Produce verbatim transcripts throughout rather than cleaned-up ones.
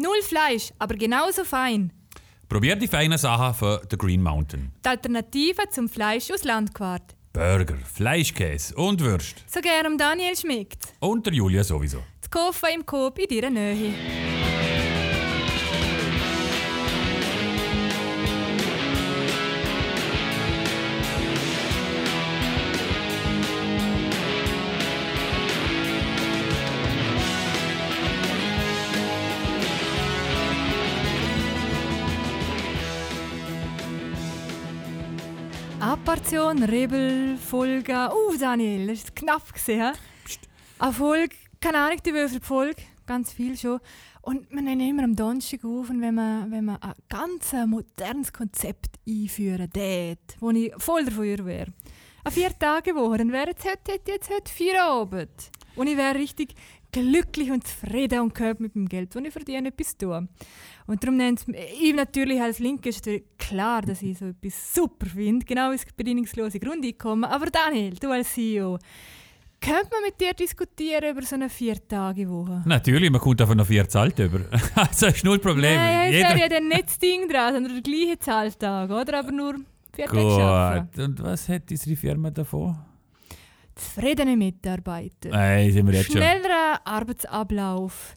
Null Fleisch, aber genauso fein. Probier die feinen Sachen von The Green Mountain. Die Alternative zum Fleisch aus Landquart. Burger, Fleischkäse und Würst. So gern Daniel schmeckt. Und der Julia sowieso. Zu kaufen im Coop in deiner Nähe. Portion Rebel, Folge. Uh, Daniel, das ist knapp gesehen. Eine Folge, keine Ahnung, die wir für die Folge, ganz viel schon. Und wir nehmen immer am Donnerstag auf, und wenn wir, wenn wir ein ganz modernes Konzept einführen, dort, wo ich voll dafür wäre. An vier Tage Woche, dann wäre jetzt heute, jetzt heute Feierabend. Und ich wäre richtig glücklich und zufrieden und gehört mit dem Geld, das ich verdiene, etwas tun. Und darum nennt ich natürlich als Linke ist klar, dass ich so etwas super finde, genau das bedingungslose Grundeinkommen. Aber Daniel, du als C E O, könnte man mit dir diskutieren über so eine Vier-Tage-Woche? Natürlich, man kommt einfach noch vier Zahlt über. Also ist null Problem. Nein, es wäre ja dann nicht das Ding dran, sondern der gleiche Zahltag, oder? Aber nur vier Tage. Gut, und was hat unsere Firma davon? Zufriedene Mitarbeiter, hey, sind wir jetzt schnellerer schon. Arbeitsablauf,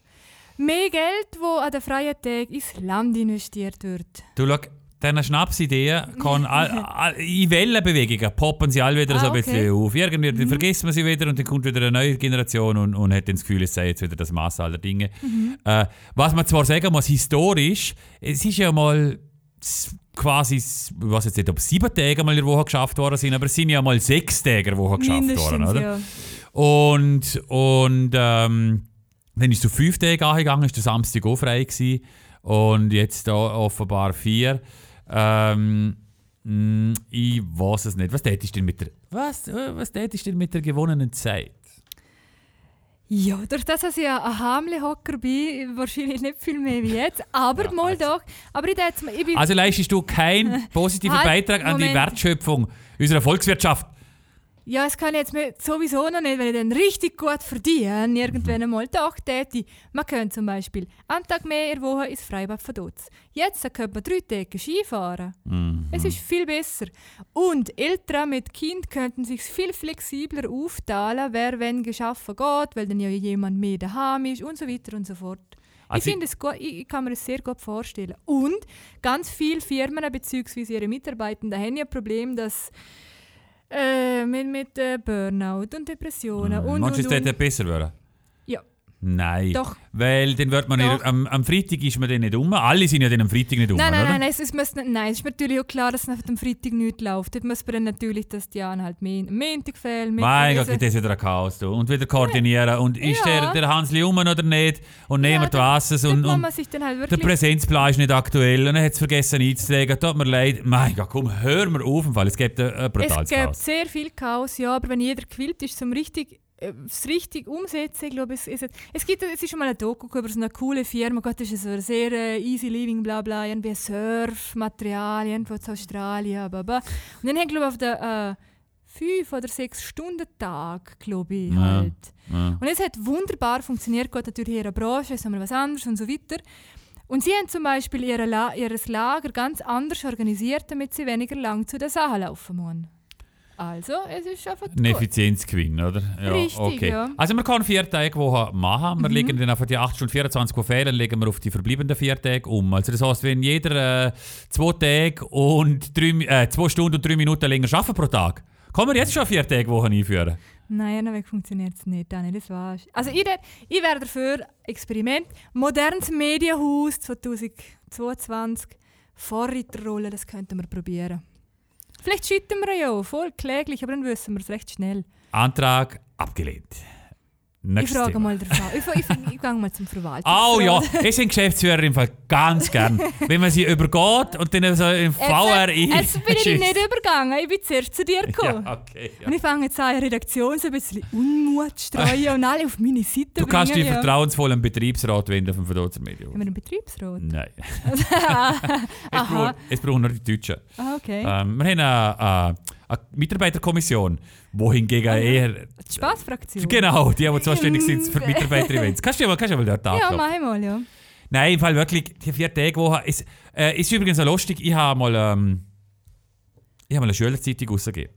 mehr Geld, das an den freien Tagen ins Land investiert wird. Du schau, diese Schnapsideen kann all, all, in Wellenbewegungen poppen sie alle wieder ah, so ein okay. bisschen auf. Irgendwie mhm. vergisst man sie wieder und dann kommt wieder eine neue Generation und, und hat dann das Gefühl, es sei jetzt wieder das Mass aller Dinge. Mhm. Äh, was man zwar sagen muss, historisch, es ist ja mal quasi, ich weiß jetzt nicht, ob sieben Tage mal in der Woche geschafft worden sind, aber es sind ja mal sechs Tage in der Woche geschafft Mindestens, worden, oder? Ja. Und, und ähm, dann ist es so fünf Tage angegangen, ist der Samstag auch frei gewesen und jetzt offenbar vier. Ähm, ich weiß es nicht. Was tätest du denn mit der, was, was tätest du denn mit der gewonnenen Zeit? Ja, durch das, dass ich ein Hamle-Hocker bin, wahrscheinlich nicht viel mehr wie jetzt, aber ja, mal also. Doch. Aber ich dachte, ich bin also leistest du keinen positiven halt, Beitrag an Moment. Die Wertschöpfung unserer Volkswirtschaft? Ja, es kann ich jetzt sowieso noch nicht, wenn ich dann richtig gut verdiene, irgendwann einmal doch täte. Man könnte zum Beispiel einen Tag mehr in der Woche ins Freibad von Dutz. Jetzt könnte man drei Tage Skifahren. Mhm. Es ist viel besser. Und Eltern mit Kind könnten sich viel flexibler aufteilen, wer wenn geschaffen geht, weil dann ja jemand mehr daheim ist und so weiter und so fort. Also ich, ich, gut, ich kann mir das sehr gut vorstellen. Und ganz viele Firmen bzw. ihre Mitarbeitenden haben ja ein Problem, dass Äh, mit, mit äh, Burnout und Depressionen. Mm. Und, Manchmal und, und. Das besser werden? Ja. Nein. Doch. Weil dann wird man nicht, am, am Freitag ist man dann nicht um. Alle sind ja dann am Freitag nicht um, nein, nein, oder? Nein, nein, es ist, es nicht, nein, es ist natürlich auch klar, dass es am Freitag nichts läuft. Dort muss man dann natürlich, dass die anderen halt mehr am Montag fehlen. Mein Gott, das ist wieder ein Chaos. Du. Und wieder koordinieren. Ja. Und ist ja. der, der Hansli um oder nicht? Und nehmen ja, wir was es. Und, und, halt der Präsenzplan ist nicht aktuell. Und er hat es vergessen einzulegen. Tut mir leid. Mein Gott, komm, hör mir auf. Es gibt ein brutales Chaos. Es gibt sehr viel Chaos, ja. Aber wenn jeder gewillt ist, zum richtig... es richtig umsetzen, ich glaube, es, es, es gibt, es ist schon mal eine Doku über so eine coole Firma, Gott, das ist eine sehr äh, easy living, bla bla, irgendwie Surfmaterialien aus Australien, bla bla. Und dann haben, glaube ich, auf der äh, fünf oder sechs Stunden Tag, glaube ich, halt. Ja, ja. Und es hat wunderbar funktioniert, Gott, natürlich in ihrer Branche, ist nochmal was anderes und so weiter. Und sie haben zum Beispiel ihr La- Lager ganz anders organisiert, damit sie weniger lang zu den Sachen laufen müssen. Also, es ist einfach ein Effizienzgewinn, oder? Ja, richtig, okay. Ja. Also man kann vier Tage Woche machen. Wir mhm. legen dann einfach die acht Stunden vierundzwanzig, die fehlen, legen wir auf die verbliebenen vier Tage um. Also das heisst, wenn jeder äh, zwei Tage und drei, äh, zwei Stunden und drei Minuten länger arbeiten pro Tag, kann man jetzt schon vier Tage Woche einführen? Nein, dann funktioniert es nicht, Daniel, das war's. Also ich, ich wäre dafür, Experiment, modernes Medienhaus zweitausendzweiundzwanzig, Vorreiterrolle, das könnten wir probieren. Vielleicht scheitern wir ja auch, voll kläglich, aber dann wissen wir es recht schnell. Antrag abgelehnt. Nächstes ich frage Thema. Mal den Fall. Ich, ich, ich, ich gehe mal zum Verwalter. Oh ja, ich bin Geschäftsführer im Fall ganz gern. Wenn man sie übergeht und dann so im V R ein. Jetzt bin ich nicht übergegangen, ich bin zuerst zu dir gekommen. Ja, okay, ja. Und ich fange jetzt an, in der Redaktion so ein bisschen Unmut zu streuen und alle auf meine Seite zu bringen. Du kannst dich ja. vertrauensvoll an Betriebsrat wenden vom Verdotzer Medium. Haben wir einen Betriebsrat? Nein. es, braucht, es braucht nur die Deutschen. Ah, okay. Ähm, wir haben eine... eine eine Mitarbeiterkommission, wo hingegen ja. eher... Die Spaßfraktion. Genau, die, die zuständig sind für Mitarbeiter-Events. Kannst du ja mal dort ankommen? Ja, mach ich mal, ja. Nein, im Fall wirklich, die vier Tage Woche. Es ist, äh, ist übrigens auch lustig, ich habe mal, ähm, hab mal eine Schülerzeitung rausgegeben.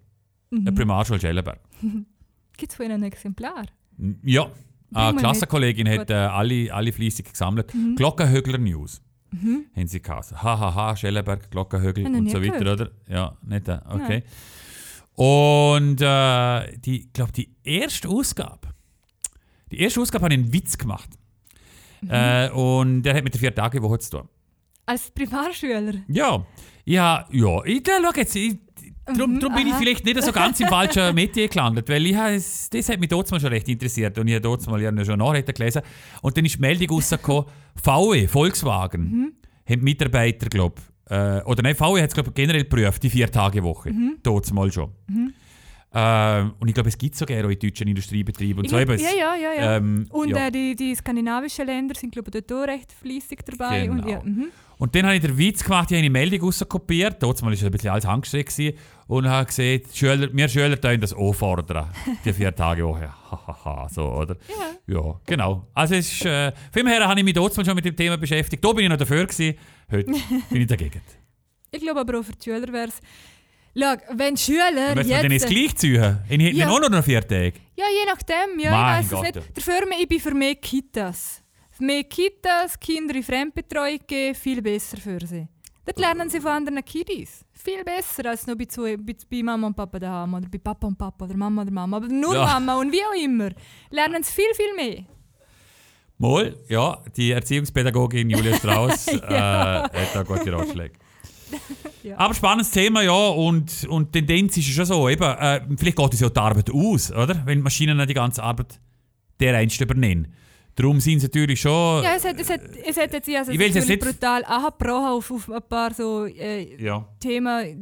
Mhm. Eine Primarschule Schellenberg. Gibt es von Ihnen ein Exemplar? Ja, eine Klassenkollegin hat äh, alle, alle fleissig gesammelt. Mhm. Glockenhögler News. Mhm. Haben sie geheißen. Hahaha, Schellenberg, Glockenhögel und so weiter, gehört. Oder? Ja, nicht da, okay. Nein. Und äh, ich glaube, die erste Ausgabe, die erste Ausgabe hat einen Witz gemacht. Mhm. Äh, und der hat mit der vier Tage Woche zu tun. Als Primarschüler? Ja, ja, ja. Ich schau jetzt, ich, darum, mhm, darum bin ich vielleicht nicht so ganz im falschen Metier gelandet, weil ich, das hat mich dort mal schon recht interessiert und ich habe dort mal ja schon Nachrichten gelesen. Und dann ist die Meldung rausgekommen, V W, Volkswagen, mhm, haben Mitarbeiter, glaube ich, Äh, oder nein, V W hat es generell geprüft, die vier Tage Woche. Mhm. Dort mal schon. Mhm. Ähm, und ich glaube, es gibt sogar auch in deutschen Industriebetrieben. Und so glaub, ja, ja, ja, ja. Ähm, und ja. Äh, die, die skandinavischen Länder sind, glaube ich, dort recht fleissig dabei. Genau. Und, ja, mhm. Und dann habe ich den Witz gemacht, ich habe eine Meldung rauskopiert. Dort mal war ein bisschen alles angestreckt. Und habe gesehen, Schüler, wir Schüler tun das auch fordern. Die vier Tage Woche. Hahaha, so, oder? Ja. Ja, genau. Also, es ist, äh, von her habe ich mich dort mal schon mit dem Thema beschäftigt. Da bin ich noch dafür gewesen. Heute bin ich dagegen. Ich glaube aber auch für die Schüler wäre es. Schau, wenn Schüler. Wenn wir denn jetzt gleich ziehen? Ich hätte ja auch noch, noch vier Tage. Ja, je nachdem. Ja, mein ich weiß Gott. Es nicht. Dafür ich bin für mehr Kitas. Für mehr Kitas, Kinder in Fremdbetreuung geben, viel besser für sie. Dort lernen sie von anderen Kiddies. Viel besser als noch bei, zwei, bei, bei Mama und Papa daheim oder bei Papa und Papa oder Mama oder Mama. Aber nur ja. Mama und wie auch immer. Lernen sie viel, viel mehr. Mal, ja, die Erziehungspädagogin Julia Strauss ja. äh, hat da gute Ratschläge. Ja. Aber spannendes Thema, ja, und, und Tendenz ist schon so, eben, äh, vielleicht geht es ja die Arbeit aus, oder? Wenn Maschinen die ganze Arbeit dereinst übernehmen. Darum sind sie natürlich schon... Ja, es hat, es hat, es hat jetzt, also ich will jetzt nicht brutal angebracht auf, auf ein paar so, äh, ja. Themen,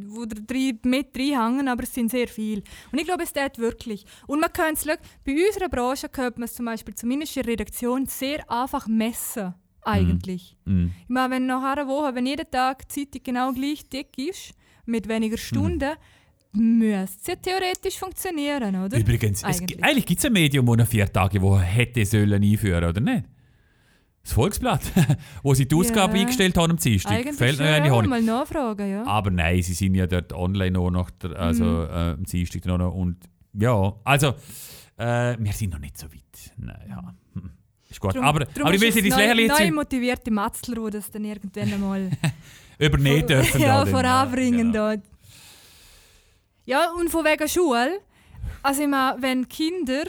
die da mit reinhängen, aber es sind sehr viele. Und ich glaube, es tut wirklich. Und man kann es, bei unserer Branche könnte man es zum Beispiel zumindest in der Redaktion sehr einfach messen, eigentlich. Mm. Ich meine, wenn nach einer Woche, wenn jeden Tag die Zeitung genau gleich dick ist, mit weniger Stunden, mm. müsste es ja theoretisch funktionieren, oder? Übrigens, eigentlich, es, eigentlich gibt es ein Medium, das nach vier Tagen wo hätte sollen einführen, oder nicht? Das Volksblatt, wo sie die Ausgabe ja. eingestellt haben am Dienstag. Fällt noch eine Honig. Mal nachfragen, ja. Aber nein, sie sind ja dort online noch, nach der, also mhm. äh, am Dienstag noch, noch. Und ja, also, äh, wir sind noch nicht so weit. Nein, ja. Ist gut. Drum, aber, drum aber ich will sie das lächerlich jetzt... Neu motivierte Matzler, die das dann irgendwann einmal... übernehmen dürfen. Ja, voranbringen ja, genau. da. Ja, und von wegen Schule. Also, ich meine, wenn Kinder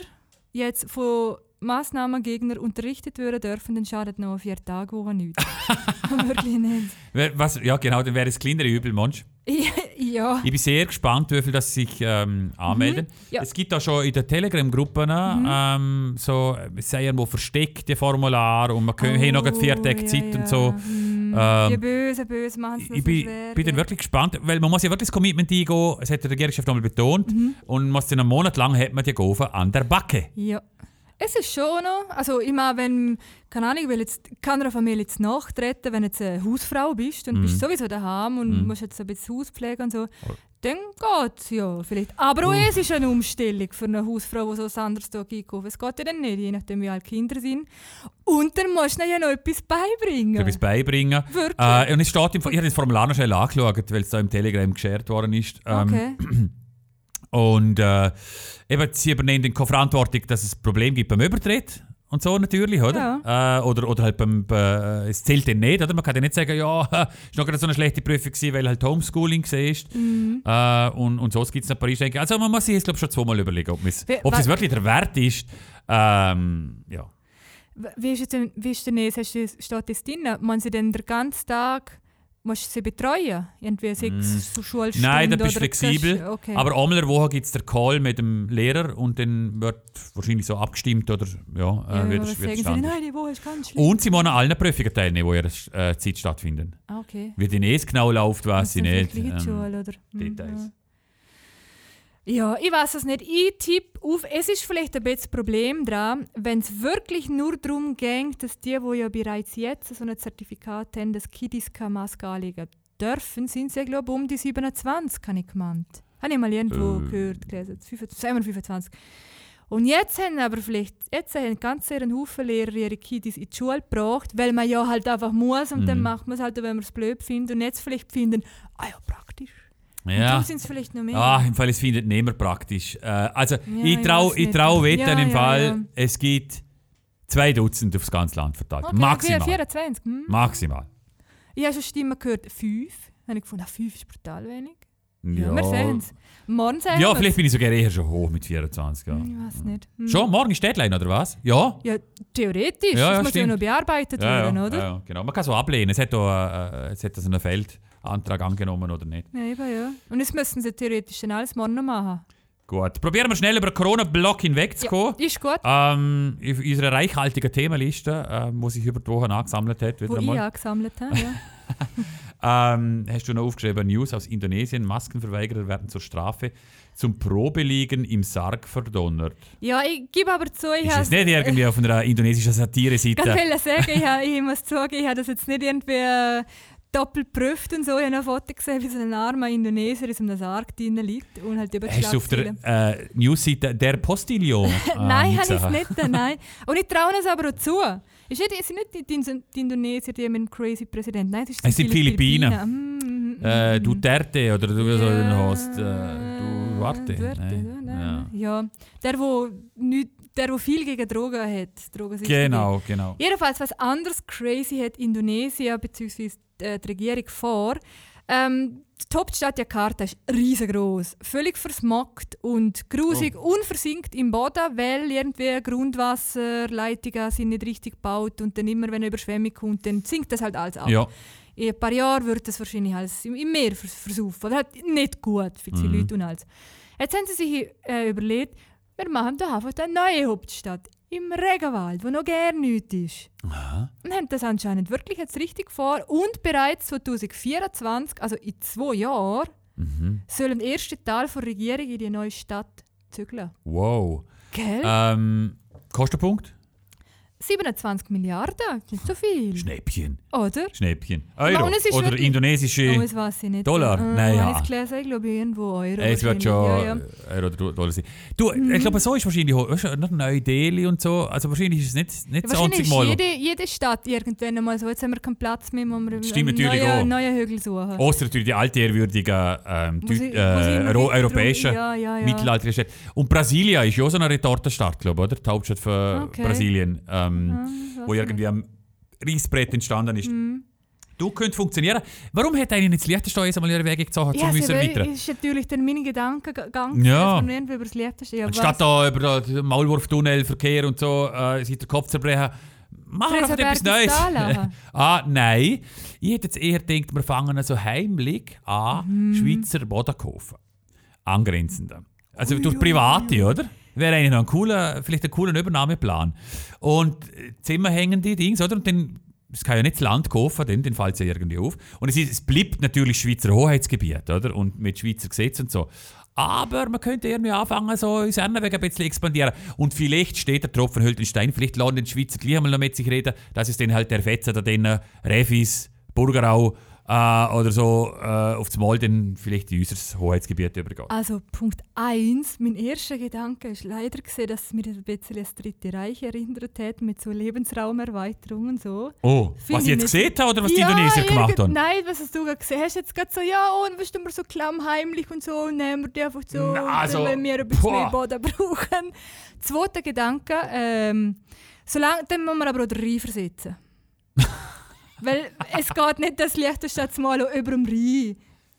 jetzt von Massnahmengegner unterrichtet werden dürfen, dann schadet noch vier Tage Woche nichts. Wirklich nicht. Was, ja, genau, dann wäre es kleinere Übel, Mensch. Ja. Ich bin sehr gespannt, wie viele sich ähm, anmelden. Mhm, ja. Es gibt auch schon in den Telegram-Gruppen mhm. ähm, so, sei irgendwo versteckte Formulare und man kann oh, noch vier Tage Zeit ja, ja. und so. Ähm, die Bösen, Bösen machen es so schwer. Ich bin dann wirklich gespannt, weil man muss ja wirklich das Commitment eingehen, das hat der Regierungschef nochmal betont, mhm. und muss dann einen Monat lang hat man die Gofen an der Backe. Ja. Es ist schon noch, also ich meine, wenn, keine Ahnung, weil jetzt kann einer Familie jetzt nachtreten, wenn du jetzt eine Hausfrau bist und mm. bist sowieso daheim und mm. musst jetzt ein bisschen Haus pflegen und so, oh. dann geht es ja vielleicht. Aber auch uh. es ist eine Umstellung für eine Hausfrau, die so ein anderes Tag einkauft. Es geht ja dann nicht, je nachdem wie alt Kinder sind. Und dann musst du ja noch etwas beibringen. Etwas beibringen. Wirklich. Äh, und es steht im, ich habe das Formular noch schnell angeschaut, weil es da im Telegram geshared worden ist. Ähm, okay. Und äh, eben, sie übernehmen dann keine Verantwortung, dass es ein Problem gibt beim Übertritt und so natürlich, oder? Ja. Äh, oder, oder halt beim, äh, es zählt dann nicht, oder? Man kann ja nicht sagen, ja, es war noch gerade so eine schlechte Prüfung gewesen, weil halt Homeschooling war. Mhm. Äh, und, und sonst gibt es noch ein paar Einschränkungen. Also man muss sich jetzt, glaube ich, schon zweimal überlegen, ob es wirklich der Wert ist. Ähm, ja. Wie ist denn, wie ist denn es, steht das drin? Man sie denn den ganzen Tag... Musst du sie betreuen? Irgendwie sechs mm. Schulstunden? Nein, da bist du flexibel. Okay. Aber einmal in der Woche gibt es den Call mit dem Lehrer und dann wird wahrscheinlich so abgestimmt oder ja, ja äh, wird es wird sagen sie, nein, die Woche ist ganz schlimm. Und sie müssen an allen Prüfungen teilnehmen, die in ihrer äh, Zeit stattfinden. Ah, okay. Wie denn es genau läuft, weiß ich nicht. Ähm, Schule, oder? Details. Ja, ja ich weiß es nicht. Ich tippe auf, es ist vielleicht ein bisschen Problem dran, wenn es wirklich nur darum geht, dass die, die ja bereits jetzt so ein Zertifikat haben, dass Kiddies keine Maske anlegen dürfen, sind sie, glaube ich, um die siebenundzwanzig, habe ich gemeint. Habe ich mal irgendwo äh. gehört, gelesen, fünfundzwanzig, fünfundzwanzig. Und jetzt haben aber vielleicht, jetzt haben ganz sehr einen Haufen Lehrer ihre Kids in die Schule gebracht, weil man ja halt einfach muss und mhm. dann macht man es halt, wenn man es blöd findet. Und jetzt vielleicht finden, ah ja, praktisch. Ja. Und du sind es vielleicht noch mehr. Ah, im Fall, es findet niemand praktisch. Äh, also, ja, ich traue ich trau Wetten ja, im ja, Fall, ja. Es gibt zwei Dutzend aufs ganze Land verteilt. Okay, maximal. vierundzwanzig Hm. Maximal. Ich habe schon Stimmen gehört, fünf. Da habe ich gefunden, fünf ist brutal wenig. Ja, ja, wir sehen es. Morgen sehen Ja, wir's. Vielleicht bin ich sogar eher schon hoch mit vierundzwanzig Ja. Ich weiß nicht. Hm. Schon? Morgen ist Deadline, oder was? Ja. Ja, theoretisch. Ja, das ja, muss stimmt. ja noch bearbeitet ja, werden, ja, oder? Ja, genau. Man kann so ablehnen. Es hat da äh, so einen Feldantrag angenommen, oder nicht? Ja, eben, ja. Und jetzt müssen sie theoretisch dann alles morgen noch machen. Gut. Probieren wir schnell über den Corona-Block hinwegzukommen. Ja, ist gut. Ähm, in unserer reichhaltigen Themenliste, äh, die sich über die Woche angesammelt hat. Wo ich angesammelt habe, ja. Ähm, hast du noch aufgeschrieben, News aus Indonesien, Maskenverweigerer werden zur Strafe zum Probeliegen im Sarg verdonnert. Ja, ich gebe aber zu, ich habe... Ist das nicht irgendwie auf einer indonesischen Satire-Seite? Ich will sagen, ich, habe, ich muss sagen, ich habe das jetzt nicht irgendwie äh, doppelt geprüft und so. Ich habe ein Foto gesehen, wie so ein armer Indonesier in so einem Sarg drin liegt und halt über die Schlagzeilen. Hast du auf der äh, News-Seite «Der Postillon»? Äh, nein, habe ich es nicht, nein. Und ich traue es aber auch zu. Es sind nicht die, die Indonesier, die mit dem crazy Präsidenten. Nein, das ist es sind die Philippinen. Philippinen. Mm, mm, äh, Duterte oder du, ja, so den hast. Äh, Duarte. Duterte, nein. Nein. Ja. Ja. Der, wo nicht, der, wo viel gegen Drogen hat. Drogen sind genau, die. genau. Jedenfalls, was anderes crazy hat Indonesien bzw. die Regierung vor. Ähm, die Hauptstadt Jakarta ist riesengroß, völlig versmockt und grusig, oh. unversinkt im Boden, weil irgendwie Grundwasserleitungen sind nicht richtig gebaut und dann immer, wenn eine Überschwemmung kommt, dann sinkt das halt alles ab. Ja. In ein paar Jahren wird das wahrscheinlich alles im Meer versaufen, oder halt nicht gut für die mhm. Leute und alles. Jetzt haben sie sich äh, überlegt, wir machen da einfach eine neue Hauptstadt. Im Regenwald, wo noch gern nichts ist. Aha. Und haben das anscheinend wirklich jetzt richtig vor. Und bereits zwanzig vierundzwanzig, also in zwei Jahren, mhm. sollen die ersten Teil der Regierung in die neue Stadt zügeln. Wow. Gell? Ähm, Kostenpunkt? siebenundzwanzig Milliarden, nicht so viel. Schnäppchen. Oder? Schnäppchen. Euro. Oder wirklich, indonesische oh, das weiß ich nicht. Dollar. Äh, Nein, ja. Ich glaube, ich glaube irgendwo Euro. Es wird schon ja, ja. Euro oder Dollar sein. Du, mhm. ich glaube, so ist wahrscheinlich weißt, noch neue Delhi und so. Also wahrscheinlich ist es nicht, nicht ja, wahrscheinlich so einzig Mal. Jede, jede Stadt irgendwann einmal so. Jetzt haben wir keinen Platz mehr, wo wir einen neuen, neuen Hügel suchen. Außer natürlich die alte, ehrwürdige ähm, äh, Euro, europäische ja, ja, ja. mittelalterliche Stadt. Und Brasilia ist ja auch so eine Retortenstadt, glaube ich, oder? Die Hauptstadt von okay. Brasilien. Ähm, Ja, wo irgendwie am Reissbrett entstanden ist. Mhm. Du könntest funktionieren. Warum hätte einen jetzt Liechtenstein einmal ihre Wege gezogen, ja, um uns zu erweitern? Das ist natürlich dann mein Gedankengang, ja. dass man irgendwie über das Liechtenstein... Ja, anstatt da über den Maulwurftunnel, Verkehr und so, äh, sich den Kopf zerbrechen, machen wir einfach etwas Neues. ah, nein. Ich hätte jetzt eher gedacht, wir fangen so also heimlich an, mhm. Schweizer Boden kaufen. Angrenzende. Also ui, durch Private, ui. Oder? Wäre eigentlich noch ein cooler, vielleicht ein cooler Übernahmeplan. Und Zimmer hängen die Dings, oder? Und dann, das kann ja nicht das Land kaufen, den, den fällt es ja irgendwie auf. Und es, ist, es bleibt natürlich Schweizer Hoheitsgebiet, oder? Und mit Schweizer Gesetz und so. Aber man könnte irgendwie anfangen, so uns Weg ein bisschen expandieren. Und vielleicht steht der Tropfen hüllt den Stein, vielleicht lassen den Schweizer gleich einmal noch mit sich reden, dass es dann halt der Fetzer, der den Refis, Burgerau, Äh, oder so äh, auf das Mal dann vielleicht in unser Hoheitsgebiet übergehen. Also Punkt eins, mein erster Gedanke ist leider gesehen, dass es mir ein bisschen das Dritte Reich erinnert hat mit so Lebensraumerweiterungen und so. Oh, find was ich jetzt gesehen habe oder was die ja, Indonesier gemacht haben? Nein, was hast du gesehen? Hast du jetzt gerade so, ja, und wirst du immer so klammheimlich und so und nehmen wir die einfach so, Na, also, wenn wir ein bisschen boah. mehr Boden brauchen. Zweiter Gedanke, ähm, solange, dann müssen wir aber auch den Rhein versetzen. Weil es geht nicht, dass Liechtenstein mal über dem Rhein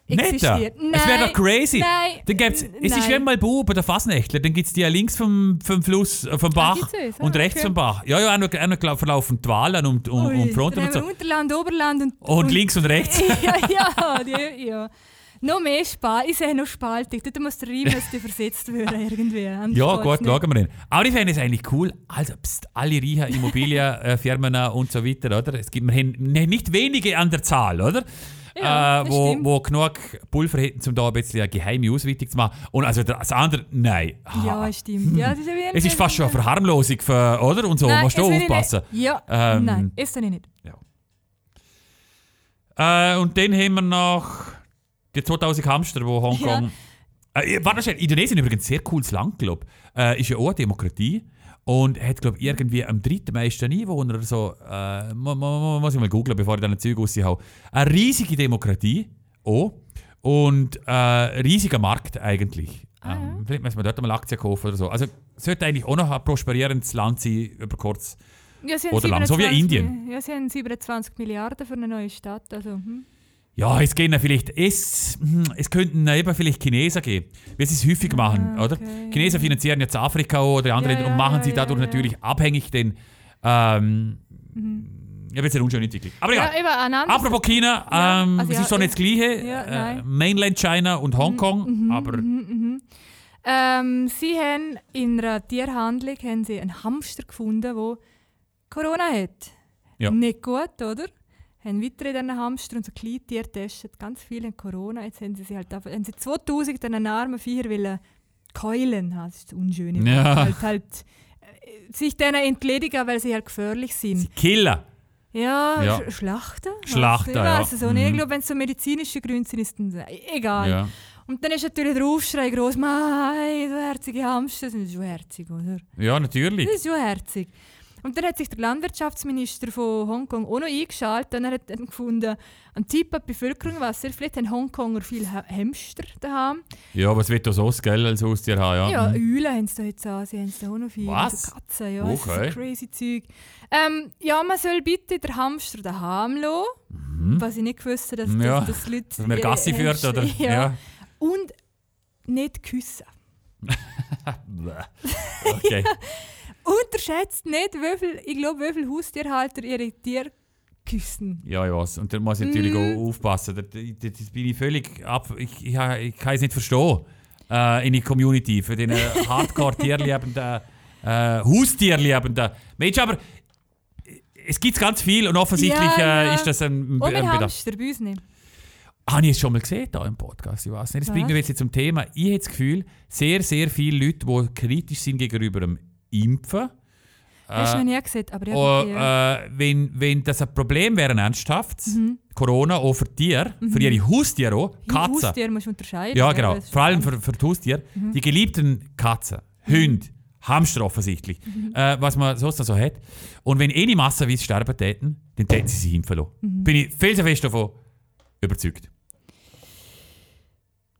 existiert. Nicht? Es wäre doch crazy. Nein. Dann gibt's, es Nein. ist wie mal Bub oder Fasnächtler, dann gibt es die ja links vom, vom Fluss, vom Bach ah, ah, und rechts okay. vom Bach. Ja, ja, auch noch, auch noch verlaufen die Walen und, und, Ui, und Fronten und so. Unterland, Oberland und, und... Und links und rechts. ja, ja, die, ja. Noch mehr Spalt. Ich sehe noch Spaltung. Dort muss der Rhein versetzt werden irgendwie. Anders ja, gut, schauen wir hin. Aber ich fände es eigentlich cool. Also, pst, alle reichen Immobilienfirmen und so weiter, oder? Es gibt immerhin nicht wenige an der Zahl, oder? Ja, äh, wo, wo genug Pulver hätten, um da ein bisschen eine geheime Ausweitung zu machen. Und also das andere, nein. Ja, stimmt. Ja, das ist es ist fast schon eine Verharmlosung, für, oder? Und so, nein, musst du aufpassen. Ja, ähm, nein, ist dann nicht. Ja. Äh, und dann haben wir noch... Die zweitausend Hamster, die Hongkong ja, Äh, warte schnell, Indonesien übrigens ein sehr cooles Land, glaube ich. Äh, ist ja auch eine Demokratie. Und hat, glaube ich, irgendwie am drittmeisten Einwohner oder so. Äh, muss ich mal googeln, bevor ich dann ein Zeug raushaue. Eine riesige Demokratie. Auch. Und äh, riesiger Markt eigentlich. Ah, ja. ähm, vielleicht müssen wir dort mal Aktien kaufen oder so. Also sollte eigentlich auch noch ein prosperierendes Land sein, über kurz. Ja, sie haben oder lang, so wie Indien. Ja, sie haben siebenundzwanzig Milliarden für eine neue Stadt. Also, hm. Ja, es gehen vielleicht, es, es könnten eben vielleicht Chinesen geben, wie sie es häufig ah, machen, oder? Okay. Chinesen finanzieren jetzt Afrika oder andere ja, Länder und machen ja, sie dadurch ja, natürlich ja. abhängig, denn ähm, mhm. ja, wird es ja unschön entwickelt. Aber egal. Ja, apropos China, ja, ähm, also es ja, ist schon ja, jetzt das Gleiche, ja, äh, Mainland China und Hongkong, mhm, aber... Mhm, ähm, sie haben in einer Tierhandlung haben sie einen Hamster gefunden, der Corona hat. Ja. Nicht gut, oder? Haben weitere dann Hamster und so Kleintiere getestet. Ganz viele haben Corona. Jetzt haben sie, sie halt einfach, haben sie zweitausend einen armen Viecher wollen keulen. Das ist unschön. Ja. Halt, halt, sich denen entledigen, weil sie halt gefährlich sind. Sie killen. Ja, ja. Sch- Schlachten. Schlachten, ich weiß ja. es auch nicht. Mhm. Ich glaube, wenn es so medizinische Gründe sind, ist es egal. Ja. Und dann ist natürlich der Aufschrei gross. Mei, so herzige Hamster. Das ist schon herzig, oder? Ja, natürlich. Das ist schon herzig. Und dann hat sich der Landwirtschaftsminister von Hongkong auch noch eingeschaltet und er hat dann gefunden, ein Typ hat die Bevölkerung, was sehr vielleicht haben Hongkonger viele Hamster daheim. Ja, was wird da so gell, als Haustier haben? Ja, ja Eulen haben sie da jetzt an, sie haben da auch noch viele. Was? Also Katzen, ja, okay. Das ist so crazy Zeug. Ähm, ja, man soll bitte den Hamster daheim lassen, mhm. was ich nicht gewusst habe, dass, ja. dass, dass Leute... Dass man Gassi Hamster, führt, oder? Ja. ja. Und nicht küssen. Okay. ja. Unterschätzt nicht, wie viel, ich glaube, wie viele Haustierhalter ihre Tiere küssen. Ja, ich weiß. Und da muss ich natürlich mm. auch aufpassen. Da, da, da, das bin ich völlig ab... Ich, ich, ich kann es nicht verstehen. Äh, in die Community. Für den Hardcore-Tierliebenden, äh, Haustierliebenden. Mensch, aber es gibt ganz viel und offensichtlich ja, ja. ist das ein, ein, oh, ein Bedarf. Hamster, bei uns nicht. Habe ah, ich es schon mal gesehen hier im Podcast? Ich weiß nicht. Das Was? bringt mich jetzt zum Thema. Ich habe das Gefühl, sehr, sehr viele Leute, die kritisch sind gegenüber dem Impfen. Hast du noch nie gesehen, aber ich habe äh, äh, wenn, wenn das ein Problem wäre, ernsthaft, mhm. Corona auch für Tiere, mhm. für ihre Haustiere auch, Katzen. Die Haustiere musst du unterscheiden. Ja, genau. Vor allem für, für die Haustiere. Mhm. Die geliebten Katzen, Hunde, Hamster offensichtlich, mhm. äh, was man sonst so hat. Und wenn eh die massenweise sterben täten, dann täten sie sich impfen lassen. Mhm. Bin ich viel zu fest davon überzeugt.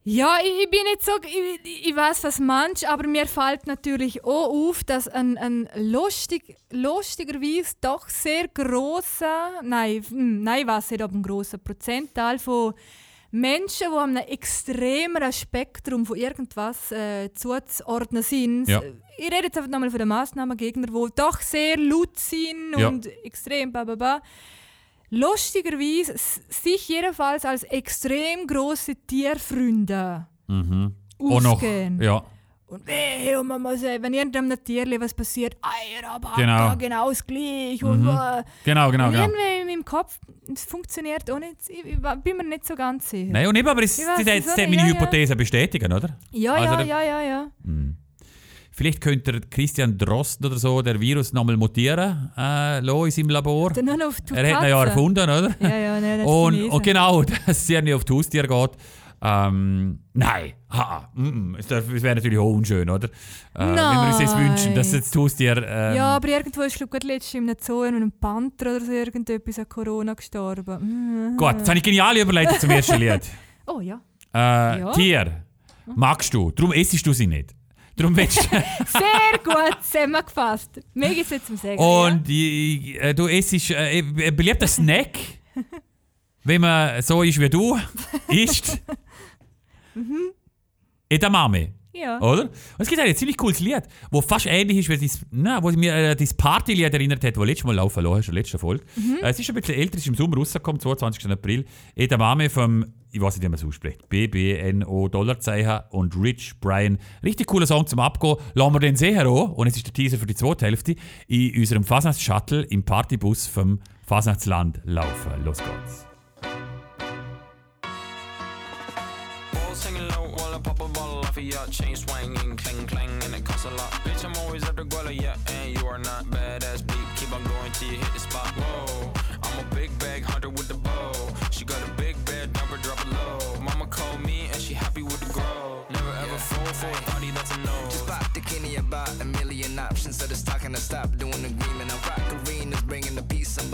Ja, ich, ich bin nicht so, ich, ich weiß, was manch, aber mir fällt natürlich auch auf, dass ein, ein lustig, lustigerweise doch sehr grosser, nein, nein, was nicht, ob ein grosser Prozentteil von Menschen, die an einem extremeren Spektrum von irgendwas äh, zuzuordnen sind. Ja. Ich rede jetzt einfach nochmal von den Massnahmengegner, die doch sehr laut sind ja. und extrem blablabla. Lustigerweise sich jedenfalls als extrem grosse Tierfreunde mhm. ausgehen. Oh ja. Und hey, und man muss, wenn irgendeinem Tierle was passiert, Eier abhaben, genau. genau das Gleiche. Mhm. Äh, genau, genau, genau. Irgendwie in meinem Kopf, es funktioniert auch nicht, ich, ich bin mir nicht so ganz sicher. Nein, und eben, aber es, ich weiß, das ist meine ja, Hypothese ja. bestätigen, oder? Ja, also ja, der, ja, ja, ja. Mh. Vielleicht könnte Christian Drosten oder so der Virus nochmal mutieren äh, lassen in seinem Labor. Dann nur noch auf die er hat ihn ja erfunden, oder? Ja, ja, nein, das und, ist und genau, dass er nicht auf die Haustiere geht. Ähm, nein, ha, mm, es, es wäre natürlich auch unschön, oder? Äh, wenn wir uns jetzt wünschen, dass jetzt die Haustiere... Ähm, ja, aber irgendwo ist gerade letztens in einem Zoo in einem Panther oder so irgendetwas an Corona gestorben. Gut, jetzt habe ich geniale Überleitung zum ersten Lied. Oh ja. Äh, ja. Tier, magst du, darum essest du sie nicht. Darum willst du sehr gut zusammengefasst. Mir geht es jetzt zum Segen. Und ja? äh, du isst äh, ein beliebter Snack, wenn man so ist wie du, isst. mhm. Edamame. Ja. Oder? Und es gibt ein ziemlich cooles Lied, das fast ähnlich ist, wie dies, na, wo mir äh, das Partylied erinnert hat, das letztes Mal laufen lassen hast, in der letzten Folge. Mhm. Äh, es ist ein bisschen älter, es ist im Sommer rausgekommen, zweiundzwanzigsten April. Edamame vom, ich weiß nicht, wie man es ausspricht, B B N O Dollar Zeichen und Rich Brian. Richtig cooler Song zum Abgehen. Lassen wir den sehen auch. Und es ist der Teaser für die zweite Hälfte in unserem Fasnachts-Shuttle im Partybus vom Fasnachtsland laufen. Los geht's. Your chain swinging, clang clang, and it costs a lot. Bitch, I'm always at the guala, yeah, and you are not badass. Beat, keep on going till you hit the spot. Whoa, I'm a big bag hunter with the bow. She got a big bed, never drop it low. Mama called me and she happy with the grow. Never ever.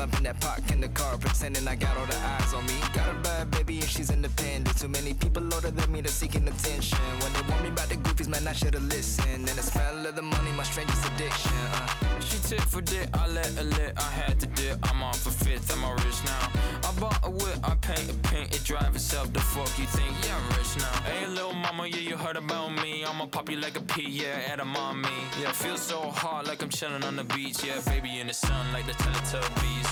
bumping that pot in the car, pretending I got all the eyes on me. Got a bad baby and she's independent. Too many people older than me that's seeking attention. When they want me about the goofies, man, I should've listened. And the smell of the money, my strangest addiction. Uh. She tip for dick, I let her lit. I had to dip, I'm off a fifth, I'm all rich now. I bought a whip, I paint a pink, it drive itself. The fuck you think? Yeah, I'm rich now. Hey, little mama, yeah, you heard about me. I'ma pop you like a pea, yeah, edamame. Yeah, feel so hot like I'm chilling on the beach. Yeah, baby in the sun like the Teletubbies.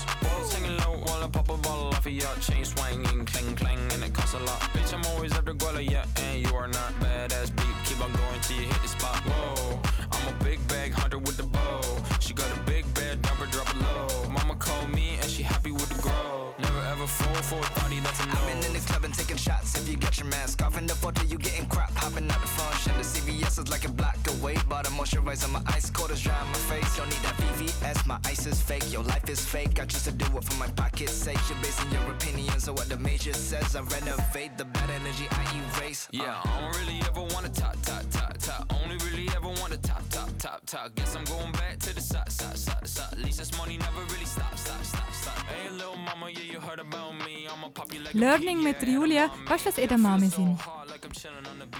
Singing low while I pop a bottle off of y'all. Chain swinging, clang clang, and it costs a lot. Bitch, I'm always after guala, yeah, and you are not badass beat. Keep on going till you hit the spot. Whoa, I'm a big bag hunter with the bow. She got a big bed, number drop it low. Mama called me and she happy with the grow. Never ever fall for a party, that's a no. I've been in the club and taking shots. If you got your mask off in the photo, you getting crap. Hopping out the function, the C V S is like a block away. Bought a moisturizer, my ice cold is dry on my face. Don't need that V V S, my ice is fake. Your life is fake, I choose to do it for my pocket's sake. You're basing your opinions on what the major says. I renovate the bad energy I erase. uh. Yeah, I don't really ever wanna top, top, top, top. Only really ever wanna top, top, top, top. Guess I'm going back to the side, side, side, side. At least this money never really stop, stop, stop, stop. Hey little mama, yeah, you heard about me. I'm a popular Learning mit Julia, was das Edamame sind?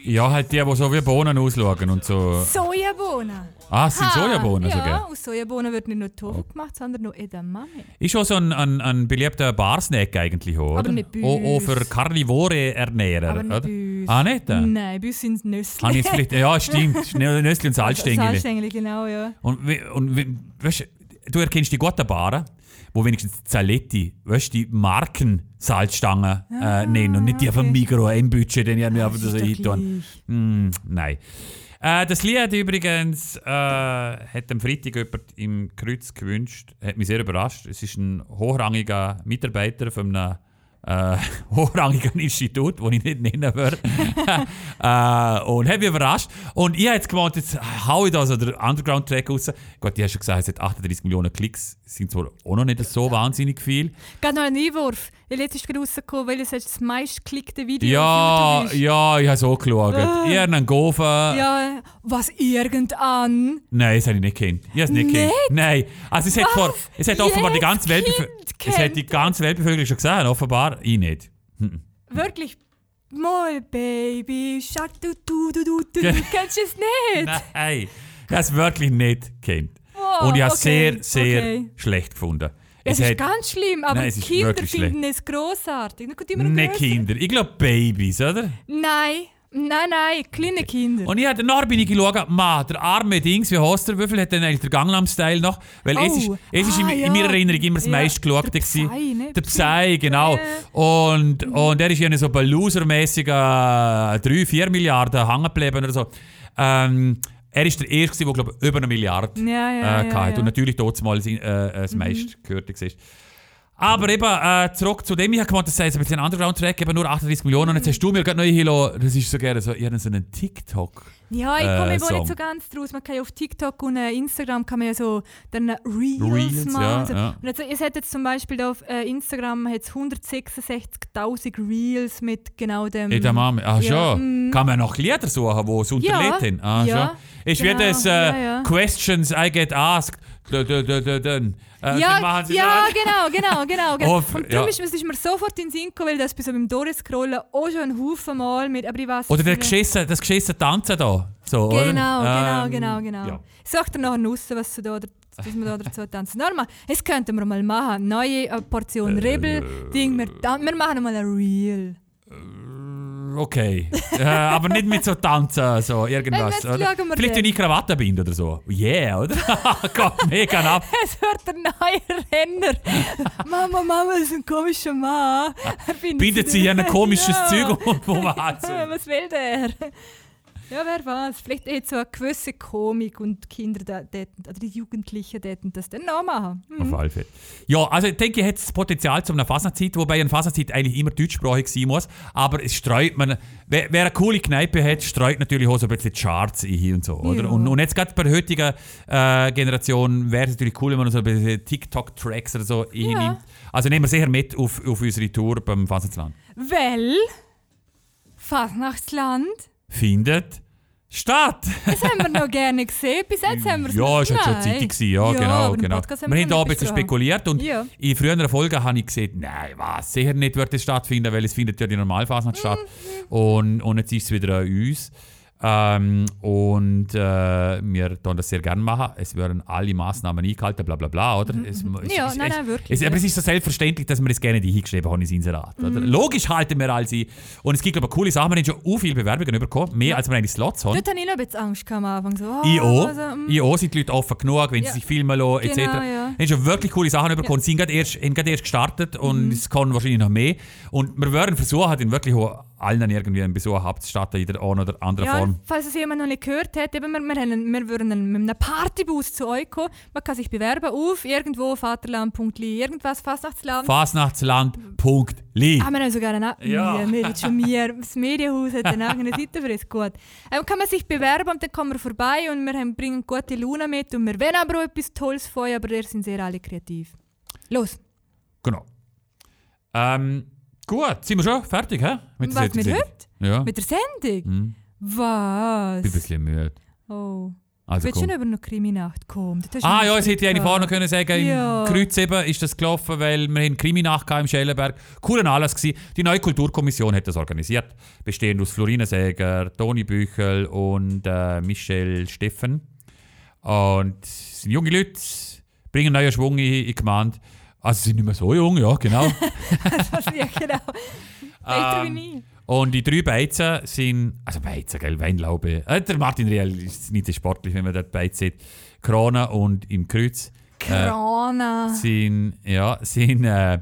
Ja, halt die, die so wie Bohnen ausschauen und so. Sojabohnen! Ah, es sind Sojabohnen sogar? Ja, aus Sojabohnen wird nicht nur Tofu gemacht, sondern nur Edamame. Ist schon so ein, ein, ein beliebter Barsnack eigentlich, oder? Aber nicht bei uns. Auch für Karnivore-Ernährer. Aber nicht bei uns. Ah, nicht? Nein, bei uns sind es Nüssli. Ja, stimmt. Nüssli und Salzstängel. Salzstängel, genau, ja. Und, und weißt, du erkennst die guten Baren, wo wenigstens Zaletti, weißt, die Marken Salzstangen ah, äh, nennen und nicht die vom Migros ein Budget, den ich mir einfach so eintun. Mm, nein. Äh, das Lied übrigens äh, hat am Freitag jemand im Kreuz gewünscht, hat mich sehr überrascht. Es ist ein hochrangiger Mitarbeiter von einem äh, hochrangigen Institut, das ich nicht nennen würde. äh, und hat mich überrascht. Und ich habe jetzt gemeint, jetzt hau ich da so den Underground-Track raus. Gott, ich habe schon gesagt, es hat achtunddreißig Millionen Klicks. Sind zwar auch noch nicht so wahnsinnig viel. Gerade noch ein Einwurf. Jetzt ist es rausgekommen, weil es das meistgeklickte Video ja, auf YouTube ist. Ja, ich habe es auch geschaut. Äh. Irgendein Gofen. Ja, was irgendein? Nein, das habe ich nicht gekannt. Ich habe es nicht gekannt. Nein. Also es was? hat, vor, es hat offenbar die ganze, Weltbevö- es hat die ganze Weltbevölkerung schon gesehen. Offenbar, ich nicht. Hm. Wirklich? Mal, Baby, schack du, du, du, du, du, du kennst es nicht. Nein, ich habe es wirklich nicht gekannt. Wow, und ich habe es okay, sehr, sehr okay. schlecht gefunden. Es, es ist hat, ganz schlimm, aber nein, Kinder finden schlecht. Es grossartig. Nicht Kinder, ich glaube Babys, oder? Nein, nein, nein, kleine Kinder. Und ich habe danach bin ich geschaut, Mann, der arme Dings, wie heißt der, wie viel hat denn eigentlich der Gangnam Style noch? Weil oh. es ist, es ist ah, in, ja. in meiner Erinnerung immer das ja, meistgeschaute. Der Psy, ne? Der Psy, genau. Und, und er ist ja so bei losermäßigen drei bis vier Milliarden hängen geblieben oder so. Ähm, Er war der Erste, der glaub, über eine Milliarde ja, ja, äh, ja, hatte. Ja. Und natürlich dort mal äh, das mhm. meistgehörte war. Aber eben äh, zurück zu dem, ich habe gemeint, das sei jetzt ein bisschen ein Underground-Track, eben nur achtunddreißig Millionen. Und jetzt hast du mir gerade noch Hilo, das ist so gerne so, ich so einen TikTok. Ja, ich komme äh, wohl nicht so ganz draus. Man kann ja auf TikTok und äh, Instagram kann man ja so dann Reels, Reels machen. Ja, also, ja. Und also, es hat jetzt zum Beispiel auf äh, Instagram hundertsechsundsechzigtausend Reels mit genau dem. Edamame. Ach ja, schon. Kann man noch Lieder suchen, die es unterlegt haben? Ja, ja. Ich genau. werde es äh, ja, ja. Questions I Get Asked. Dun, dun, dun, dun, dun. Äh, ja, ja genau, genau, genau. genau. Off, und darum ja. ist, ist mir sofort in den Sinn gekommen, weil das bei so beim Doris-Scrollen auch schon einen Haufen Mal mit, aber ich weiß Oder der geschissen, das geschissene Tanzen da. So, genau, oder? genau, ähm, genau, genau. Ja. Sagt dir nachher raus, was du da, dass wir da dazu tanzen. Normal, das könnten wir mal machen. Neue Portion Rebel-Ding, wir, wir machen mal ein Reel. Okay, äh, aber nicht mit so Tanzen, so irgendwas. Nein, oder? Vielleicht eine Krawatte binden oder so. Yeah, oder? Gott, mega ab. Es wird der neue Renner. Mama, Mama, das ist ein komischer Mann. Bindet sie ein komisches Zeug und wo war's? Was will der? Ja, wer weiß. Vielleicht eh so eine gewisse Komik und Kinder da, daten, oder die Jugendlichen daten das dann noch machen. Mhm. Auf alle Fälle. Ja, also ich denke, ich hätte das Potenzial zu einer Fasnachtsnacht, wobei eine Fasnachtsnacht eigentlich immer deutschsprachig sein muss. Aber es streut man, wer, wer eine coole Kneipe hat, streut natürlich auch so ein bisschen die Charts ein und so. Oder? Ja. Und, und jetzt gerade bei der heutigen äh, Generation wäre es natürlich cool, wenn man so ein bisschen TikTok-Tracks oder so einnimmt. Ja. Also nehmen wir sicher mit auf, auf unsere Tour beim Fasnachtsland. Weil Fasnachtsland findet Stadt! Das haben wir noch gerne gesehen, bis jetzt haben wir es ja, nicht. Ja, es war schon Zeit, ja, ja genau. genau. Haben wir haben da ein bisschen spekuliert und ja. in früheren Folgen habe ich gesehen, nein, was, sicher nicht wird es stattfinden, weil es findet ja die Normalphase nicht statt. Mhm. Und, und jetzt ist es wieder an uns. Ähm, und äh, wir tun das sehr gerne machen. Es werden alle Massnahmen eingehalten, bla bla bla, oder? Es, mhm. es, ja, es, nein, es, nein, wirklich. Es, aber es ist so selbstverständlich, dass wir es gerne hingeschrieben haben ins Inserat. Mhm. Logisch halten wir alles ein. Und es gibt, glaube ich, coole Sachen. Wir haben schon so viele Bewerbungen bekommen, mehr ja. als wir eigentlich Slots haben. Dort habe ich noch ein bisschen Angst gehabt am Anfang. So, oh, I O Also, mm. I O sind die Leute offen genug, wenn ja. sie sich filmen lassen, et cetera. Genau, ja. Wir haben schon wirklich coole Sachen bekommen. Ja. Sie haben gerade erst, haben gerade erst gestartet und mhm. es kann wahrscheinlich noch mehr. Und wir werden versuchen, halt in wirklich hoher allen irgendwie einen Besuch habt, statt in der einen oder anderen ja, Form. Falls es jemand noch nicht gehört hat, eben, wir, wir, haben, wir würden mit einem Partybus zu euch kommen. Man kann sich bewerben auf irgendwo vaterland punkt li, irgendwas, Fasnachtsland. Fasnachtsland punkt li. Ah, wir haben sogar eine ja. Medien. Das Medienhaus hat eine eigene Seite für uns. Gut. Ähm, kann man sich bewerben und dann kommen wir vorbei und wir haben, bringen gute Laune mit und wir wollen aber auch etwas Tolles vor, aber ihr sind sehr alle kreativ. Los! Genau. Ähm, Gut, sind wir schon fertig, hä? Mit der Was, mit heute? Ja. Mit der Sendung? Hm. Was? Ich bin ein bisschen müde. Oh. Also willst du schon über eine Kriminacht kommen? Ah ja, es hätte ich eigentlich vorher noch können sagen. Ja. Im Kreuz eben ist das gelaufen, weil wir eine Kriminacht im Schellenberg. Cooler Anlass gewesen. Die neue Kulturkommission hat das organisiert. Bestehend aus Florina Säger, Toni Büchel und äh, Michelle Steffen. Und es sind junge Leute, bringen neuen Schwung in die Gemeinde. Also sie sind nicht mehr so jung, ja, genau. ja, genau. Weiter wie nie. Und die drei Beizen sind, also Beizen, gell, Weinlaube. Äh, der Martin Real ist nicht so sportlich, wenn man dort Beizen sieht. Krona und im Kreuz. Krona. Äh, sind, ja, sind, äh,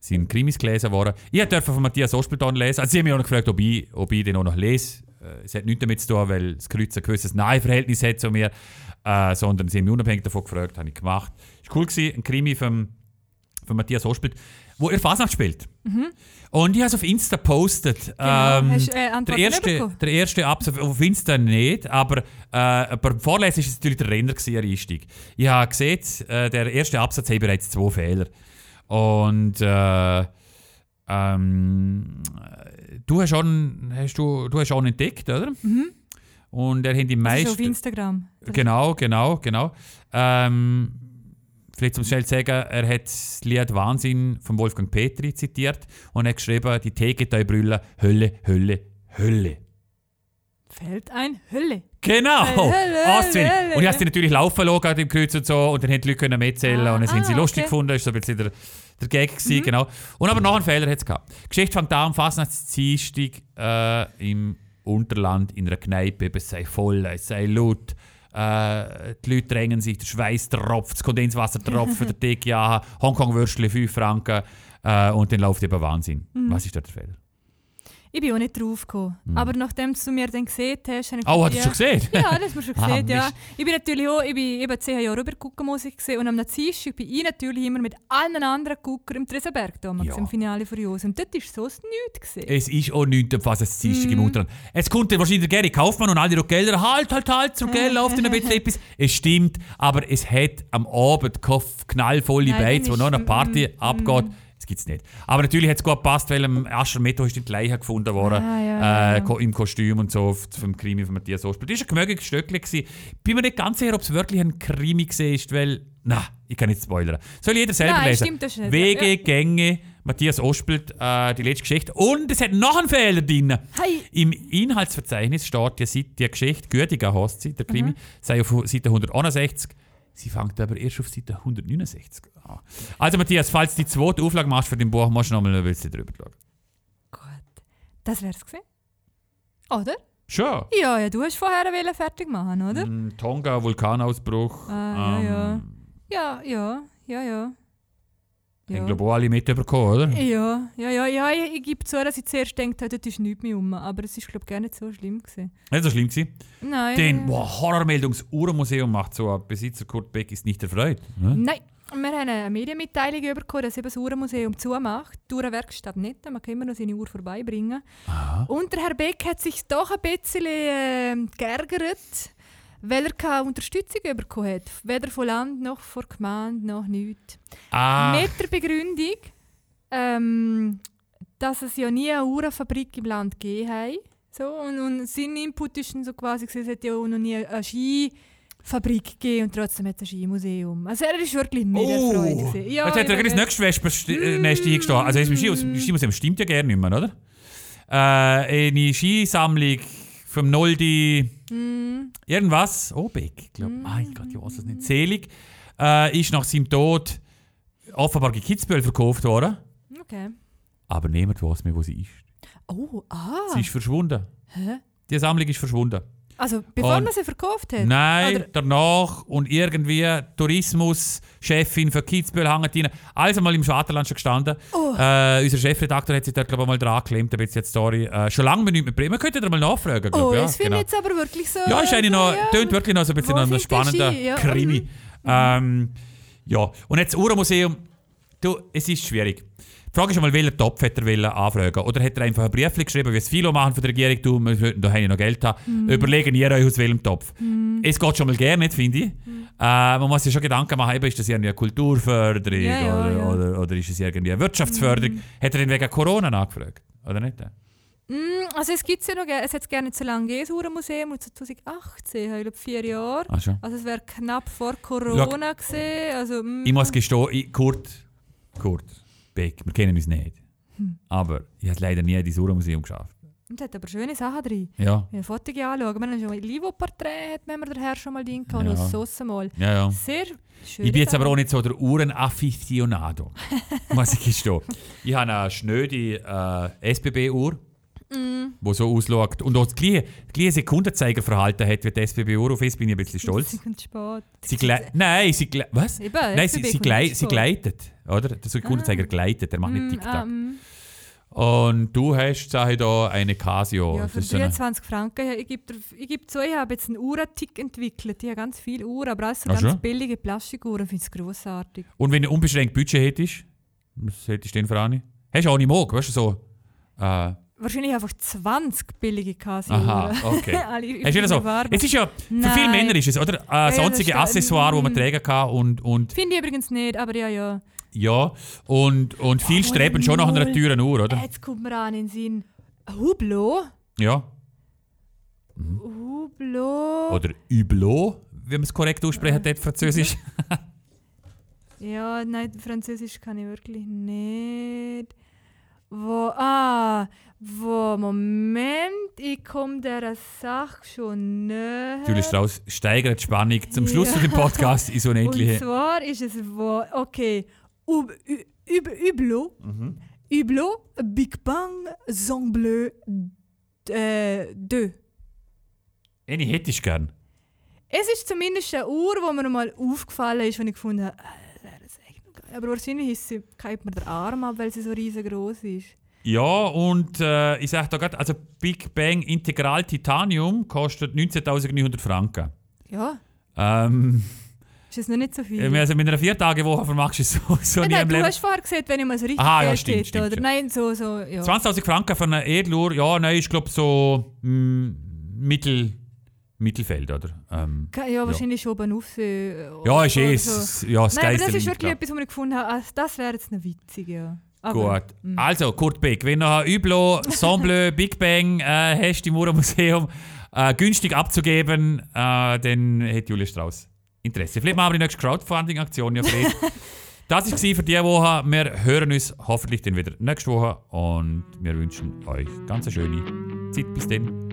sind Krimis gelesen worden. Ich durfte von Matthias Ospelt lesen. Also sie haben mich auch noch gefragt, ob ich, ob ich den auch noch lese. Äh, es hat nichts damit zu tun, weil das Kreuz ein gewisses Naheverhältnis hat zu mir. Äh, sondern sie haben mich unabhängig davon gefragt, habe ich gemacht. Ist cool gewesen, ein Krimi vom von Matthias Ospelt, wo er Fasnacht spielt. Mhm. Und ich habe es auf Insta gepostet. Genau. Ähm, Hast, äh, der erste, der erste Absatz auf Insta nicht, aber äh, beim Vorlesen war es natürlich der Renner gewesen, der Einstieg. Ich habe gesehen, äh, der erste Absatz hat bereits zwei Fehler. Und äh, ähm, du hast schon, hast du, du hast schon entdeckt, oder? Mhm. Und er hat die meisten. Auf Instagram. Genau, genau, genau. Ähm, Vielleicht zum schnell sagen, er hat das Lied «Wahnsinn» von Wolfgang Petry zitiert und hat geschrieben, die Tegetei-Brille, Hölle, Hölle, Hölle. Fällt ein Hölle. Genau! Auszuwählen. Und ich habe sie natürlich laufen lassen im Kreuz und so und dann haben die Leute mitzählen ah, und dann ah, haben sie okay. lustig gefunden. Das war so ein bisschen der, der Gag. Gewesen, mhm. genau. Und aber noch einen Fehler hat es gehabt. Die Geschichte fängt an, Fasnachtsdienstag äh, im Unterland in einer Kneipe, es sei voll, es sei laut. Uh, die Leute drängen sich, der Schweiß tropft, das Kondenswasser tropft, der Tee ja, Hongkong-Würstchen fünf Franken uh, und dann läuft eben Wahnsinn. Mhm. Was ist da der Fehler? Ich bin auch nicht drauf gekommen. Mhm. Aber nachdem du mir dann gesehen hast, habe ich oh, hast du schon gesehen? Ja, das hast du schon gesehen, ah, ja. Ich bin natürlich auch, ich bin eben zehn Jahre rüber gucken, muss ich sehen. Und am Nazistag bin ich natürlich immer mit allen anderen Guckern im Triesenberg damals, ja. im Finale Furioso. Und dort war so nichts. Es ist auch nichts, was es Nazistag im Unterland. Es kommt dann wahrscheinlich der Gary Kaufmann und alle Rockgelder, halt, halt, halt, zum Geld läuft dann ein bisschen etwas. Es stimmt, aber es hat am Abend knallvolle Beiz, wo noch eine Party mm, abgeht. Mm. Das gibt es nicht. Aber natürlich hat es gut gepasst, weil am Aschermittwoch ist die Leiche gefunden worden. Ah, ja, äh, ja. Im Kostüm und so, vom Krimi von Matthias Ospelt. Das war ein gemögliches Stöckchen. Ich bin mir nicht ganz sicher, ob es wirklich ein Krimi war, weil... Nein, ich kann nicht spoilern. Soll jeder selber Nein, lesen. Stimmt, das nicht. Wege, ja. Gänge, Matthias Ospelt, äh, die letzte Geschichte. Und es hat noch einen Fehler drin. Hi. Im Inhaltsverzeichnis steht die, die Geschichte, Gütiger heißt sie, der Krimi, mhm. sei auf Seite hunderteinundsechzig. Sie fängt aber erst auf Seite hundertneunundsechzig an. Also Matthias, falls du die zweite Auflage machst für dein Buch, musst du nochmal ein bisschen drüber schauen. Gut. Das wär's gewesen. Oder? Schon. Ja, ja, du hast vorher eine Welle fertig machen, oder? Mm, Tonga, Vulkanausbruch. Ah, ähm, ja, ja. Ja, ja, ja, ja. Ich ja. glaube, alle mitbekommen, oder? Ja, ja, ja, ja. Ich, ich gebe zu, dass ich zuerst gedacht habe, das ist nichts mehr um. Aber es war, glaube ich, gar nicht so schlimm gewesen. Nicht so schlimm gewesen? Nein. Denn wow, Horrormeldung, das Uhrenmuseum macht so ab. Besitzer Kurt Beck ist nicht erfreut. Ne? Nein. Wir haben eine Medienmitteilung bekommen, dass eben das Uhrenmuseum zumacht. Die Uhrenwerkstatt nicht, man kann immer noch seine Uhr vorbeibringen. Aha. Und der Herr Beck hat sich doch ein bisschen äh, geärgert, weil er keine Unterstützung bekommen hat. Weder von Land noch von Gemeinde noch nichts. Ah. Mit der Begründung, ähm, dass es ja nie eine Uhrenfabrik im Land gegeben hat, So, und, und sein Input war so quasi, es hätte ja auch noch nie eine Skifabrik gegeben und trotzdem hat es ein Skimuseum. Also er ist wirklich mega oh. Freude. Ja, jetzt hat er das nächste Wespennest eingestehen. Also das Skimuseum stimmt ja gerne nicht mehr, oder? Äh, eine Skisammlung vom Noldi, mm. irgendwas, oh Beck, glaub, mm. mein Gott, ich weiß es nicht, selig, äh, ist nach seinem Tod offenbar in Kitzbühel verkauft worden. Okay. Aber niemand weiß mehr, wo sie ist. Oh, ah. Sie ist verschwunden. Hä? Die Sammlung ist verschwunden. Also bevor und man sie verkauft hat? Nein, oder? Danach und irgendwie Tourismuschefin für Kitzbühel hängt rein. Alles einmal im Schwaderland schon gestanden. Oh. Äh, unser Chefredakteur hat sich da glaube ich mal dran geklemmt, da jetzt die Story. Äh, schon lange nicht mehr bringen. Man könnte da mal nachfragen. Glaub, oh, ja, das finde ich genau. Jetzt aber wirklich so. Ja, ist eigentlich noch, ja, tönt wirklich noch so ein bisschen ein spannender ja. Krimi. Mhm. Ähm, ja, und jetzt das Uhrenmuseum. Du, es ist schwierig. Die Frage ist einmal, welchen Topf hat er wollen anfragen? Oder hat er einfach einen Brief geschrieben, wie es viele machen von der Regierung, du, wir sollten daheim noch Geld haben. Mm. Überlegen ihr euch aus welchem Topf. Mm. Es geht schon mal gerne, finde ich. Mm. Äh, man muss sich schon Gedanken machen, ist das irgendwie eine Kulturförderung ja, ja, oder, ja. Oder, oder ist es irgendwie eine Wirtschaftsförderung? Mm. Hat er ihn wegen Corona angefragt? Oder nicht? Mm, also es gibt es ja noch, es hat gar nicht so lange gegeben, das Uhrenmuseum, und zwanzig achtzehn, ich glaube vier Jahre. Ach, also es wäre knapp vor Corona gewesen. Also, mm. Ich muss gestehen, ich, Kurt, Kurt. Beck, wir kennen uns nicht. Hm. Aber ich habe leider nie in das Uhrenmuseum geschafft. Und es hat aber schöne Sachen drin. Ja. Ich habe Fotos angeschaut. Wir haben schon mal ein Livo-Porträt, wenn wir daher schon mal drin hatten. Ja. Und das mal. Ja, ja. Sehr schön. Ich bin jetzt Sachen. Aber auch nicht so der Uhren-Afficionado. Muss ich gestehen. Ich habe eine schnöde äh, S B B-Uhr, die mm. so ausschaut. Und auch das gleiche, gleiche Sekundenzeigerverhalten hat wie die S B B-Uhr. Auf das bin ich ein bisschen stolz. Sie sind spät. Sie gle- Nein, sie, gle- was? Eben, Nein, sie, sie, gle- sie gleitet. Oder? Der Sekundenzeiger ah. gleitet, der macht mm, nicht TikTok. Um. Und du hast, sag ich da, eine Casio. Ja, für dreiundzwanzig so Franken. Ich gebe geb zu, ich habe jetzt einen Uhrentick entwickelt. Ich habe ganz viele Uhren, aber alles so ganz schon? Billige Plastikuhren. Ich finde es grossartig. Und wenn du unbeschränkt Budget hättest, was hättest du denn für eine? Hast du auch nicht mag, weißt du, so... Äh, Wahrscheinlich einfach zwanzig billige Casio-Uhren. Aha, okay. Hast du so? Es ist ja, für Nein. viele Männer ist es, oder? Ein ja, sonstiges ja, Accessoire, das mm. man tragen kann und... und finde ich übrigens nicht, aber ja, ja. Ja, und, und viele oh, streben schon nach einer teuren Uhr, oder? Jetzt kommt mir an in den Sinn. Hublot? Ja. Mhm. Hublot. Oder Hublot, wie man es korrekt aussprechen äh. hat, Französisch. Ja, nein, Französisch kann ich wirklich nicht. Wo, ah, wo, Moment, ich komme dieser Sache schon näher. Julius Strauss steigert die Spannung zum Schluss ja. Des Podcasts ist unendlich. Und zwar ist es wo, okay. Hublot, mhm. Hublot, Big Bang, Ensemble äh, deux. Eine hätte ich gern. Es ist zumindest eine Uhr, die mir mal aufgefallen ist, und ich gefunden habe, das ist echt geil. Aber wahrscheinlich ist sie, kippt mir der Arm ab, weil sie so riesengroß ist. Ja, und äh, ich sage da gerade, also Big Bang Integral Titanium kostet neunzehntausendneunhundert Franken. Ja. Ähm... Ist das nicht so viel? Also mit einer Viertagewoche vermagst du es so, so ja, nie nein, im Leben. Du hast vorher gesehen, wenn ich mal so richtig Aha, ja, stimmt, hätte, stimmt, oder? Ja. Nein, so, so, ja. zwanzigtausend Franken für eine Edeluhr, ja, nein, ist glaube so mh, Mittel, Mittelfeld, oder? Ähm, ja, ja, wahrscheinlich schon oben auf. Äh, ja, ist eh, so. Ja, das Nein, aber das ist wirklich etwas, was wir gefunden haben, also das wäre jetzt noch witzig, ja. Aber, gut, mh. Also Kurt Beck, wenn du Hublot, Ensemble, Big Bang äh, hast im Uhrenmuseum äh, günstig abzugeben, äh, dann hat Julius Strauss Interesse. Vielleicht machen wir die nächste Crowdfunding-Aktion. Ja, das war es für diese Woche. Wir hören uns hoffentlich dann wieder nächste Woche und wir wünschen euch ganz eine schöne Zeit. Bis dann.